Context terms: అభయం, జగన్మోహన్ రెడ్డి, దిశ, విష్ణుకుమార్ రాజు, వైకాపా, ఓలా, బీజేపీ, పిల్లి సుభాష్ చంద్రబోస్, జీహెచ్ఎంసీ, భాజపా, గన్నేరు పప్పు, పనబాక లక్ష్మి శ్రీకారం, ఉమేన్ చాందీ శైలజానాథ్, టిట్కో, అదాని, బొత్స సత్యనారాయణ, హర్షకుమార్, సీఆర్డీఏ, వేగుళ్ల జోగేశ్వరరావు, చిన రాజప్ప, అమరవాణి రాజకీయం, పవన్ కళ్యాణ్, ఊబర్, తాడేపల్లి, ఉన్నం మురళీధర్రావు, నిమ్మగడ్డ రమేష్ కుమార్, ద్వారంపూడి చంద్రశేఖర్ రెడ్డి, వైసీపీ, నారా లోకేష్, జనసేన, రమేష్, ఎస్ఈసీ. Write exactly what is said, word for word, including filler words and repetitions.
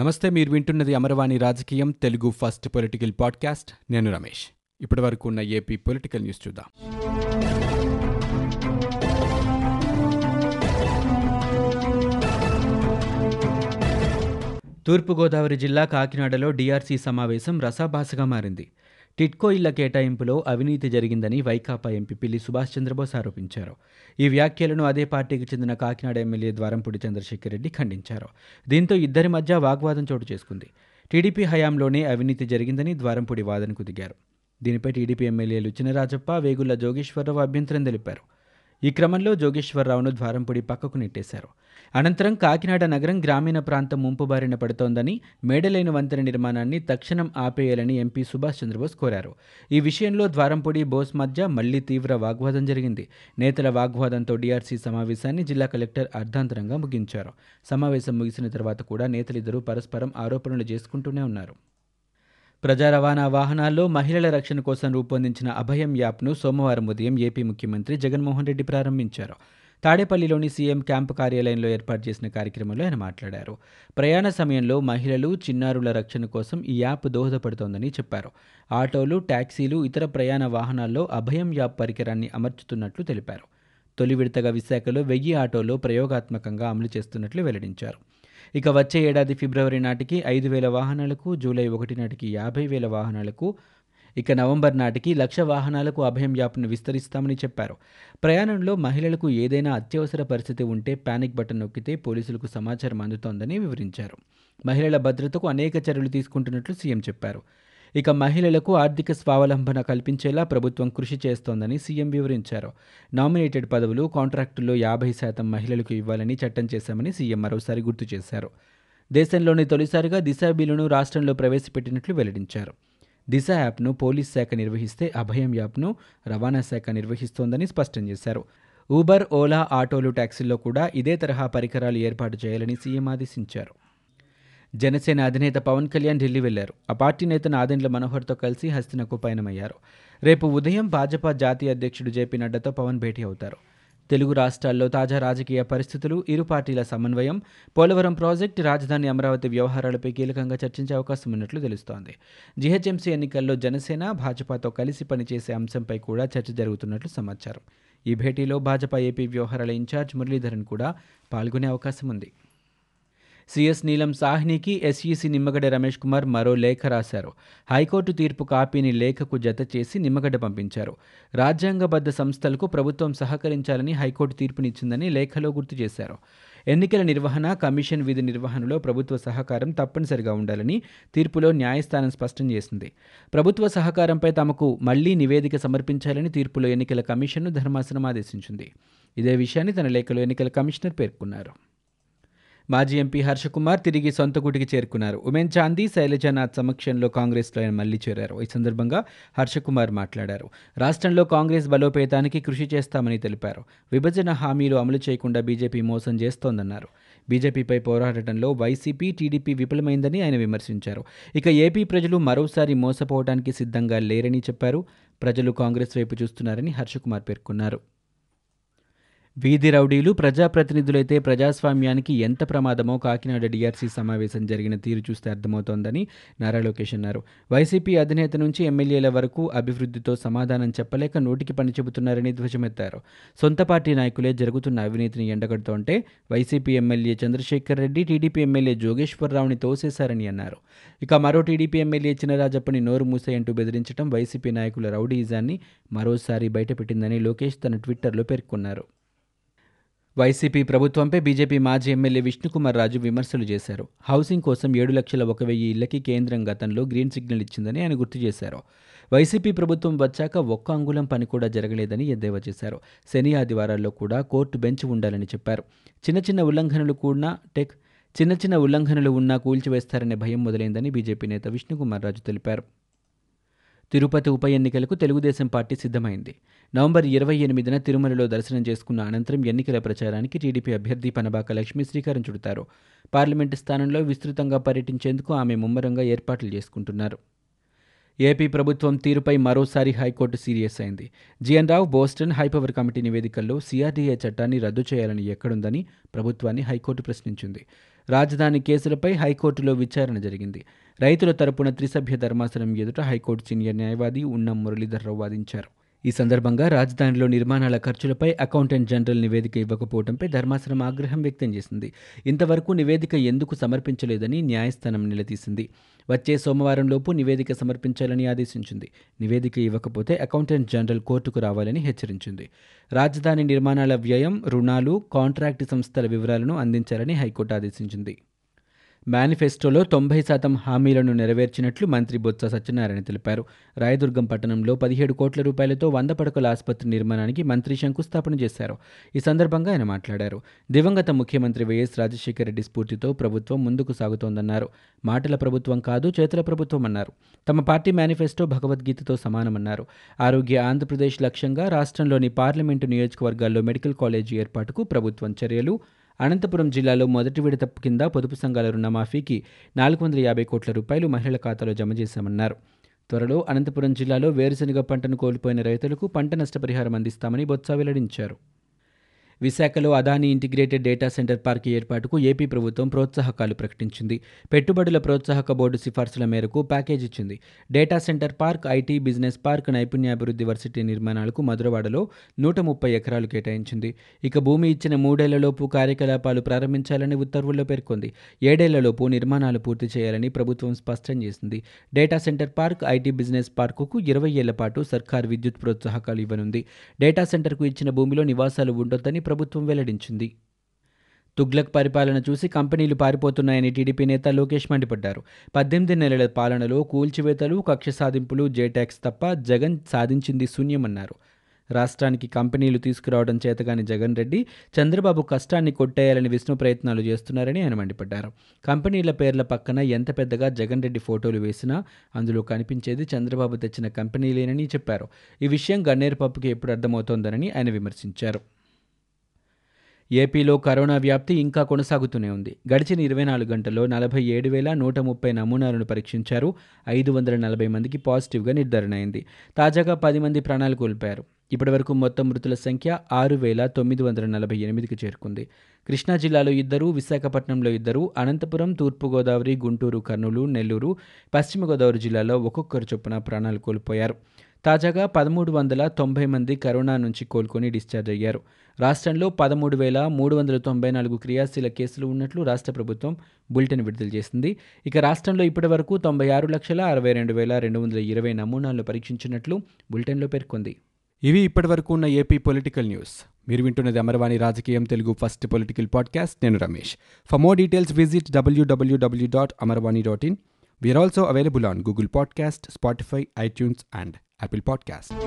నమస్తే, మీరు వింటున్నది అమరవాణి రాజకీయం, తెలుగు ఫస్ట్ పొలిటికల్ పాడ్కాస్ట్. నేను రమేష్. ఇప్పటి వరకు ఉన్న ఏపీ పొలిటికల్ న్యూస్ చూద్దాం. తూర్పుగోదావరి జిల్లా కాకినాడలో డీఆర్సీ సమావేశం రసాభాసగా మారింది. టిట్కో ఇళ్ల కేటాయింపులో అవినీతి జరిగిందని వైకాపా ఎంపీ పిల్లి సుభాష్ చంద్రబోస్ ఆరోపించారు. ఈ వ్యాఖ్యలను అదే పార్టీకి చెందిన కాకినాడ ఎమ్మెల్యే ద్వారంపూడి చంద్రశేఖర్ రెడ్డి ఖండించారు. దీంతో ఇద్దరి మధ్య వాగ్వాదం చోటు చేసుకుంది. టీడీపీ హయాంలోనే అవినీతి జరిగిందని ద్వారంపూడి వాదనకు దిగారు. దీనిపై టీడీపీ ఎమ్మెల్యేలు చిన రాజప్ప, వేగుళ్ల జోగేశ్వరరావు అభ్యంతరం తెలిపారు. ఈ క్రమంలో జోగేశ్వరరావును ద్వారంపూడి పక్కకు నెట్టేశారు. అనంతరం కాకినాడ నగరం గ్రామీణ ప్రాంతం ముంపు బారిన పడుతోందని, మేడలైన వంతెన నిర్మాణాన్ని తక్షణం ఆపేయాలని ఎంపీ సుభాష్ చంద్రబోస్ కోరారు. ఈ విషయంలో ద్వారంపూడి బోస్ మధ్య మళ్లీ తీవ్ర వాగ్వాదం జరిగింది. నేతల వాగ్వాదంతో డీఆర్సీ సమావేశాన్ని జిల్లా కలెక్టర్ అర్ధాంతరంగా ముగించారు. సమావేశం ముగిసిన తర్వాత కూడా నేతలిద్దరూ పరస్పరం ఆరోపణలు చేసుకుంటూనే ఉన్నారు. ప్రజా రవాణా వాహనాల్లో మహిళల రక్షణ కోసం రూపొందించిన అభయం యాప్ను సోమవారం ఉదయం ఏపీ ముఖ్యమంత్రి జగన్మోహన్ రెడ్డి ప్రారంభించారు. తాడేపల్లిలోని సీఎం క్యాంపు కార్యాలయంలో ఏర్పాటు చేసిన కార్యక్రమంలో ఆయన మాట్లాడారు. ప్రయాణ సమయంలో మహిళలు, చిన్నారుల రక్షణ కోసం ఈ యాప్ దోహదపడుతోందని చెప్పారు. ఆటోలు, ట్యాక్సీలు, ఇతర ప్రయాణ వాహనాల్లో అభయం యాప్ పరికరాన్ని అమర్చుతున్నట్లు తెలిపారు. తొలి విడతగా విశాఖలో వెయ్యి ఆటోల్లో ప్రయోగాత్మకంగా అమలు చేస్తున్నట్లు వెల్లడించారు. ఇక వచ్చే ఏడాది ఫిబ్రవరి నాటికి ఐదు వేల వాహనాలకు, జూలై ఒకటి నాటికి యాభై వేల వాహనాలకు, ఇక నవంబర్ నాటికి లక్ష వాహనాలకు అభయం యాప్ను విస్తరిస్తామని చెప్పారు. ప్రయాణంలో మహిళలకు ఏదైనా అత్యవసర పరిస్థితి ఉంటే పానిక్ బటన్ నొక్కితే పోలీసులకు సమాచారం అందుతోందని వివరించారు. మహిళల భద్రతకు అనేక చర్యలు తీసుకుంటున్నట్లు సీఎం చెప్పారు. ఇక మహిళలకు ఆర్థిక స్వావలంబన కల్పించేలా ప్రభుత్వం కృషి చేస్తోందని సీఎం వివరించారు. నామినేటెడ్ పదవులు, కాంట్రాక్టుల్లో యాభై శాతం మహిళలకు ఇవ్వాలని చట్టం చేశామని సీఎం మరోసారి గుర్తు చేశారు. దేశంలోనే తొలిసారిగా దిశ బిల్లును రాష్ట్రంలో ప్రవేశపెట్టినట్లు వెల్లడించారు. దిశ యాప్ను పోలీస్ శాఖ నిర్వహిస్తే, అభయం యాప్ను రవాణా శాఖ నిర్వహిస్తోందని స్పష్టం చేశారు. ఊబర్, ఓలా, ఆటోలు, ట్యాక్సీల్లో కూడా ఇదే తరహా పరికరాలు ఏర్పాటు చేయాలని సీఎం ఆదేశించారు. జనసేన అధినేత పవన్ కళ్యాణ్ ఢిల్లీ వెళ్లారు. ఆ పార్టీ నేత నాదెండ్ల మనోహర్తో కలిసి హస్తినకు పయనమయ్యారు. రేపు ఉదయం భాజపా జాతీయ అధ్యక్షుడు జేపీ నడ్డాతో పవన్ భేటీ అవుతారు. తెలుగు రాష్ట్రాల్లో తాజా రాజకీయ పరిస్థితులు, ఇరు పార్టీల సమన్వయం, పోలవరం ప్రాజెక్టు, రాజధాని అమరావతి వ్యవహారాలపై కీలకంగా చర్చించే అవకాశం ఉన్నట్లు తెలుస్తోంది. జీహెచ్ఎంసీ ఎన్నికల్లో జనసేన, భాజపాతో కలిసి పనిచేసే అంశంపై కూడా చర్చ జరుగుతున్నట్లు సమాచారం. ఈ భేటీలో భాజపా ఏపీ వ్యవహారాల ఇన్ఛార్జ్ మురళీధరన్ కూడా పాల్గొనే అవకాశం ఉంది. సీఎస్ నీలం సాహ్నికి ఎస్ఈసీ నిమ్మగడ్డ రమేష్ కుమార్ మరో లేఖ రాశారు. హైకోర్టు తీర్పు కాపీని లేఖకు జత చేసి నిమ్మగడ్డ పంపించారు. రాజ్యాంగబద్ధ సంస్థలకు ప్రభుత్వం సహకరించాలని హైకోర్టు తీర్పునిచ్చిందని లేఖలో గుర్తు చేశారు. ఎన్నికల నిర్వహణ కమిషన్ విధి నిర్వహణలో ప్రభుత్వ సహకారం తప్పనిసరిగా ఉండాలని తీర్పులో న్యాయస్థానం స్పష్టం చేసింది. ప్రభుత్వ సహకారంపై తమకు మళ్లీ నివేదిక సమర్పించాలని తీర్పులో ఎన్నికల కమిషన్ను ధర్మాసనం ఆదేశించింది. ఇదే విషయాన్ని తన లేఖలో ఎన్నికల కమిషనర్ పేర్కొన్నారు. మాజీ ఎంపీ హర్షకుమార్ తిరిగి సొంత గూటికి చేరుకున్నారు. ఉమేన్ చాందీ శైలజానాథ్ సమక్షంలో కాంగ్రెస్లో ఆయన మళ్లీ చేరారు. ఈ సందర్భంగా హర్షకుమార్ మాట్లాడారు. రాష్ట్రంలో కాంగ్రెస్ బలోపేతానికి కృషి చేస్తామని తెలిపారు. విభజన హామీలు అమలు చేయకుండా బీజేపీ మోసం చేస్తోందన్నారు. బీజేపీపై పోరాడటంలో వైసీపీ, టీడీపీ విఫలమైందని ఆయన విమర్శించారు. ఇక ఏపీ ప్రజలు మరోసారి మోసపోవడానికి సిద్ధంగా లేరని చెప్పారు. ప్రజలు కాంగ్రెస్ వైపు చూస్తున్నారని హర్షకుమార్ పేర్కొన్నారు. వీధి రౌడీలు ప్రజాప్రతినిధులైతే ప్రజాస్వామ్యానికి ఎంత ప్రమాదమో కాకినాడ డీఆర్సీ సమావేశం జరిగిన తీరు చూస్తే అర్థమవుతోందని నారా లోకేష్ అన్నారు. వైసీపీ అధినేత నుంచి ఎమ్మెల్యేల వరకు అభివృద్ధితో సమాధానం చెప్పలేక నోటికి పని చెబుతున్నారని ధ్వజమెత్తారు. సొంత పార్టీ నాయకులే జరుగుతున్న అవినీతిని ఎండగడుతుంటే వైసీపీ MLA Chandrasekhar Reddy, TDP MLA జోగేశ్వరరావుని తోసేశారని అన్నారు. ఇక మరో టీడీపీ ఎమ్మెల్యే చిన రాజప్పని నోరు మూసేయంటూ బెదిరించడం వైసీపీ నాయకుల రౌడీయిజాన్ని మరోసారి బయటపెట్టిందని లోకేష్ తన ట్విట్టర్లో పేర్కొన్నారు. వైసీపీ ప్రభుత్వంపై బీజేపీ మాజీ ఎమ్మెల్యే విష్ణుకుమార్ రాజు విమర్శలు చేశారు. హౌసింగ్ కోసం ఏడు లక్షల ఒక వెయ్యి ఇళ్లకి కేంద్రం గతంలో గ్రీన్ సిగ్నల్ ఇచ్చిందని ఆయన గుర్తు చేశారు. వైసీపీ ప్రభుత్వం వచ్చాక ఒక్క అంగుళం పని కూడా జరగలేదని ఎద్దేవా చేశారు. శని, ఆదివారాల్లో కూడా కోర్టు బెంచ్ ఉండాలని చెప్పారు. చిన్న చిన్న ఉల్లంఘనలు కూడా టెక్ చిన్న చిన్న ఉల్లంఘనలు ఉన్నా కూల్చివేస్తారనే భయం మొదలైందని బీజేపీ నేత విష్ణుకుమార్ రాజు తెలిపారు. తిరుపతి ఉప ఎన్నికలకు తెలుగుదేశం పార్టీ సిద్ధమైంది. నవంబర్ ఇరవై ఎనిమిదిన తిరుమలలో దర్శనం చేసుకున్న అనంతరం ఎన్నికల ప్రచారానికి టీడీపీ అభ్యర్థి పనబాక లక్ష్మి శ్రీకారం చుడతారు. పార్లమెంటు స్థానంలో విస్తృతంగా పర్యటించేందుకు ఆమె ముమ్మరంగా ఏర్పాట్లు చేసుకుంటున్నారు. ఏపీ ప్రభుత్వం తీరుపై మరోసారి హైకోర్టు సీరియస్ అయింది. GN Rao Boston high power committee నివేదికల్లో సీఆర్డీఏ చట్టాన్ని రద్దు చేయాలని ఎక్కడుందని ప్రభుత్వాన్ని హైకోర్టు ప్రశ్నించింది. రాజధాని కేసులపై హైకోర్టులో విచారణ జరిగింది. రైతుల తరపున త్రిసభ్య ధర్మాసనం ఎదుట హైకోర్టు సీనియర్ న్యాయవాది ఉన్నం మురళీధర్రావు వాదించారు. ఈ సందర్భంగా రాజధానిలో నిర్మాణాల ఖర్చులపై అకౌంటెంట్ జనరల్ నివేదిక ఇవ్వకపోవడంపై ధర్మాసనం ఆగ్రహం వ్యక్తం చేసింది. ఇంతవరకు నివేదిక ఎందుకు సమర్పించలేదని న్యాయస్థానం నిలదీసింది. వచ్చే సోమవారంలోపు నివేదిక సమర్పించాలని ఆదేశించింది. నివేదిక ఇవ్వకపోతే అకౌంటెంట్ జనరల్ కోర్టుకు రావాలని హెచ్చరించింది. రాజధాని నిర్మాణాల వ్యయం, రుణాలు, కాంట్రాక్టు సంస్థల వివరాలను అందించాలని హైకోర్టు ఆదేశించింది. మేనిఫెస్టోలో తొంభై శాతం హామీలను నెరవేర్చినట్లు మంత్రి బొత్స సత్యనారాయణ తెలిపారు. రాయదుర్గం పట్టణంలో పదిహేడు కోట్ల రూపాయలతో వంద పడకల ఆసుపత్రి నిర్మాణానికి మంత్రి శంకుస్థాపన చేశారు. ఈ సందర్భంగా ఆయన మాట్లాడారు. దివంగత ముఖ్యమంత్రి వైఎస్ రాజశేఖరరెడ్డి స్ఫూర్తితో ప్రభుత్వం ముందుకు సాగుతోందన్నారు. మాటల ప్రభుత్వం కాదు, చేతల ప్రభుత్వం అన్నారు. తమ పార్టీ మేనిఫెస్టో భగవద్గీతతో సమానమన్నారు. ఆరోగ్య ఆంధ్రప్రదేశ్ లక్ష్యంగా రాష్ట్రంలోని పార్లమెంటు నియోజకవర్గాల్లో మెడికల్ కాలేజీ ఏర్పాటుకు ప్రభుత్వం చర్యలు. అనంతపురం జిల్లాలో మొదటి విడత కింద పొదుపు సంఘాల రుణమాఫీకి నాలుగు వందల యాభై కోట్ల రూపాయలు మహిళల ఖాతాలో జమ చేశామన్నారు. త్వరలో అనంతపురం జిల్లాలో వేరుశనగ పంటను కోల్పోయిన రైతులకు పంట నష్టపరిహారం అందిస్తామని బొత్స వెల్లడించారు. విశాఖలో అదాని integrated data centre park ఏర్పాటుకు ఏపీ ప్రభుత్వం ప్రోత్సాహకాలు ప్రకటించింది. పెట్టుబడుల ప్రోత్సాహక బోర్డు సిఫార్సుల మేరకు ప్యాకేజ్ ఇచ్చింది. Data centre park, IT business park, నైపుణ్యాభివృద్ధి వర్సిటీ నిర్మాణాలకు మధురవాడలో నూట ముప్పై ఎకరాలు కేటాయించింది. ఇక భూమి ఇచ్చిన మూడేళ్లలోపు కార్యకలాపాలు ప్రారంభించాలని ఉత్తర్వుల్లో పేర్కొంది. ఏడేళ్లలోపు నిర్మాణాలు పూర్తి చేయాలని ప్రభుత్వం స్పష్టం చేసింది. Data centre park, IT business పార్కుకు ఇరవై ఏళ్ల పాటు సర్కార్ విద్యుత్ ప్రోత్సాహకాలు ఇవ్వనుంది. డేటా సెంటర్కు ఇచ్చిన భూమిలో నివాసాలు ఉండొద్దని ప్రభుత్వం వెల్లడించింది. తుగ్లక్ పరిపాలన చూసి కంపెనీలు పారిపోతున్నాయని టీడీపీ నేత లోకేష్ మండిపడ్డారు. పద్దెనిమిది నెలల పాలనలో కూల్చివేతలు, కక్ష సాధింపులు, జేటాక్స్ తప్ప జగన్ సాధించింది శూన్యమన్నారు. రాష్ట్రానికి కంపెనీలు తీసుకురావడం చేతగాని జగన్ రెడ్డి చంద్రబాబు కష్టాన్ని కొట్టేయాలని విష్ణు ప్రయత్నాలు చేస్తున్నారని ఆయన మండిపడ్డారు. కంపెనీల పేర్ల పక్కన ఎంత పెద్దగా జగన్ రెడ్డి ఫోటోలు వేసినా అందులో కనిపించేది చంద్రబాబు తెచ్చిన కంపెనీలేనని చెప్పారు. ఈ విషయం గన్నేరు పప్పుకి ఎప్పుడు అర్థమవుతోందనని ఆయన విమర్శించారు. ఏపీలో కరోనా వ్యాప్తి ఇంకా కొనసాగుతూనే ఉంది. గడిచిన ఇరవై నాలుగు గంటల్లో నలభై ఏడు వేల నూట ముప్పై నమూనాలను పరీక్షించారు. ఐదు వందల నలభై మందికి పాజిటివ్గా నిర్ధారణ అయింది. తాజాగా పది మంది ప్రాణాలు కోల్పోయారు. ఇప్పటివరకు మొత్తం మృతుల సంఖ్య ఆరు వేల తొమ్మిది వందల నలభై ఎనిమిదికి చేరుకుంది. కృష్ణా జిల్లాలో ఇద్దరు, విశాఖపట్నంలో ఇద్దరు, అనంతపురం, తూర్పుగోదావరి, గుంటూరు, కర్నూలు, నెల్లూరు, పశ్చిమ గోదావరి జిల్లాలో ఒక్కొక్కరు చొప్పున ప్రాణాలు కోల్పోయారు. తాజాగా పదమూడు వందల తొంభై మంది కరోనా నుంచి కోలుకొని డిశ్చార్జ్ అయ్యారు. రాష్ట్రంలో పదమూడు వేల మూడు వందల తొంభై నాలుగు క్రియాశీల కేసులు ఉన్నట్లు రాష్ట్ర ప్రభుత్వం బులెటిన్ విడుదల చేసింది. ఇక రాష్ట్రంలో ఇప్పటివరకు తొంభై ఆరు లక్షల అరవై రెండు వేల రెండు వందల ఇరవై నమూనాలను పరీక్షించినట్లు బులెటిన్లో పేర్కొంది. ఇవి ఇప్పటివరకు ఉన్న ఏపీ పొలిటికల్ న్యూస్. మీరు వింటున్నది అమరవాణి రాజకీయం, తెలుగు ఫస్ట్ పొలిటికల్ పాడ్కాస్ట్. నేను రమేష్. For more details visit డబ్ల్యూడబ్ల్యూడబ్ల్యూ dot Amarvani dot in. We are also available on Google Podcast, Spotify, iTunes and Apple Podcast.